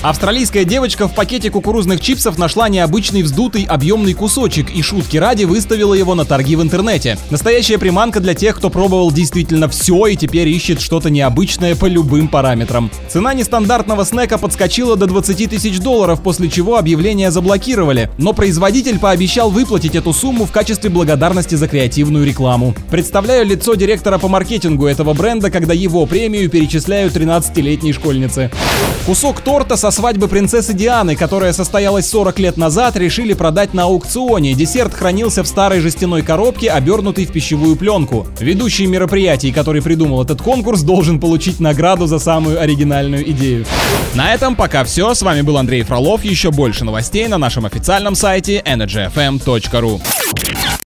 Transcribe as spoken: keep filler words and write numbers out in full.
Австралийская девочка в пакете кукурузных чипсов нашла необычный вздутый объемный кусочек и шутки ради выставила его на торги в интернете. Настоящая приманка для тех, кто пробовал действительно все и теперь ищет что-то необычное по любым параметрам. Цена нестандартного снека подскочила до двадцать тысяч долларов, после чего объявление заблокировали, но производитель пообещал выплатить эту сумму в качестве благодарности за креативную рекламу. Представляю лицо директора по маркетингу этого бренда, когда его премию перечисляют тринадцатилетней школьнице. Кусок торта со свадьбы принцессы Дианы, которая состоялась сорок лет назад, решили продать на аукционе. Десерт хранился в старой жестяной коробке, обернутой в пищевую пленку. Ведущий мероприятий, который придумал этот конкурс, должен получить награду за самую оригинальную идею. На этом пока все. С вами был Андрей Фролов. Еще больше новостей на нашем официальном сайте energyfm точка ru.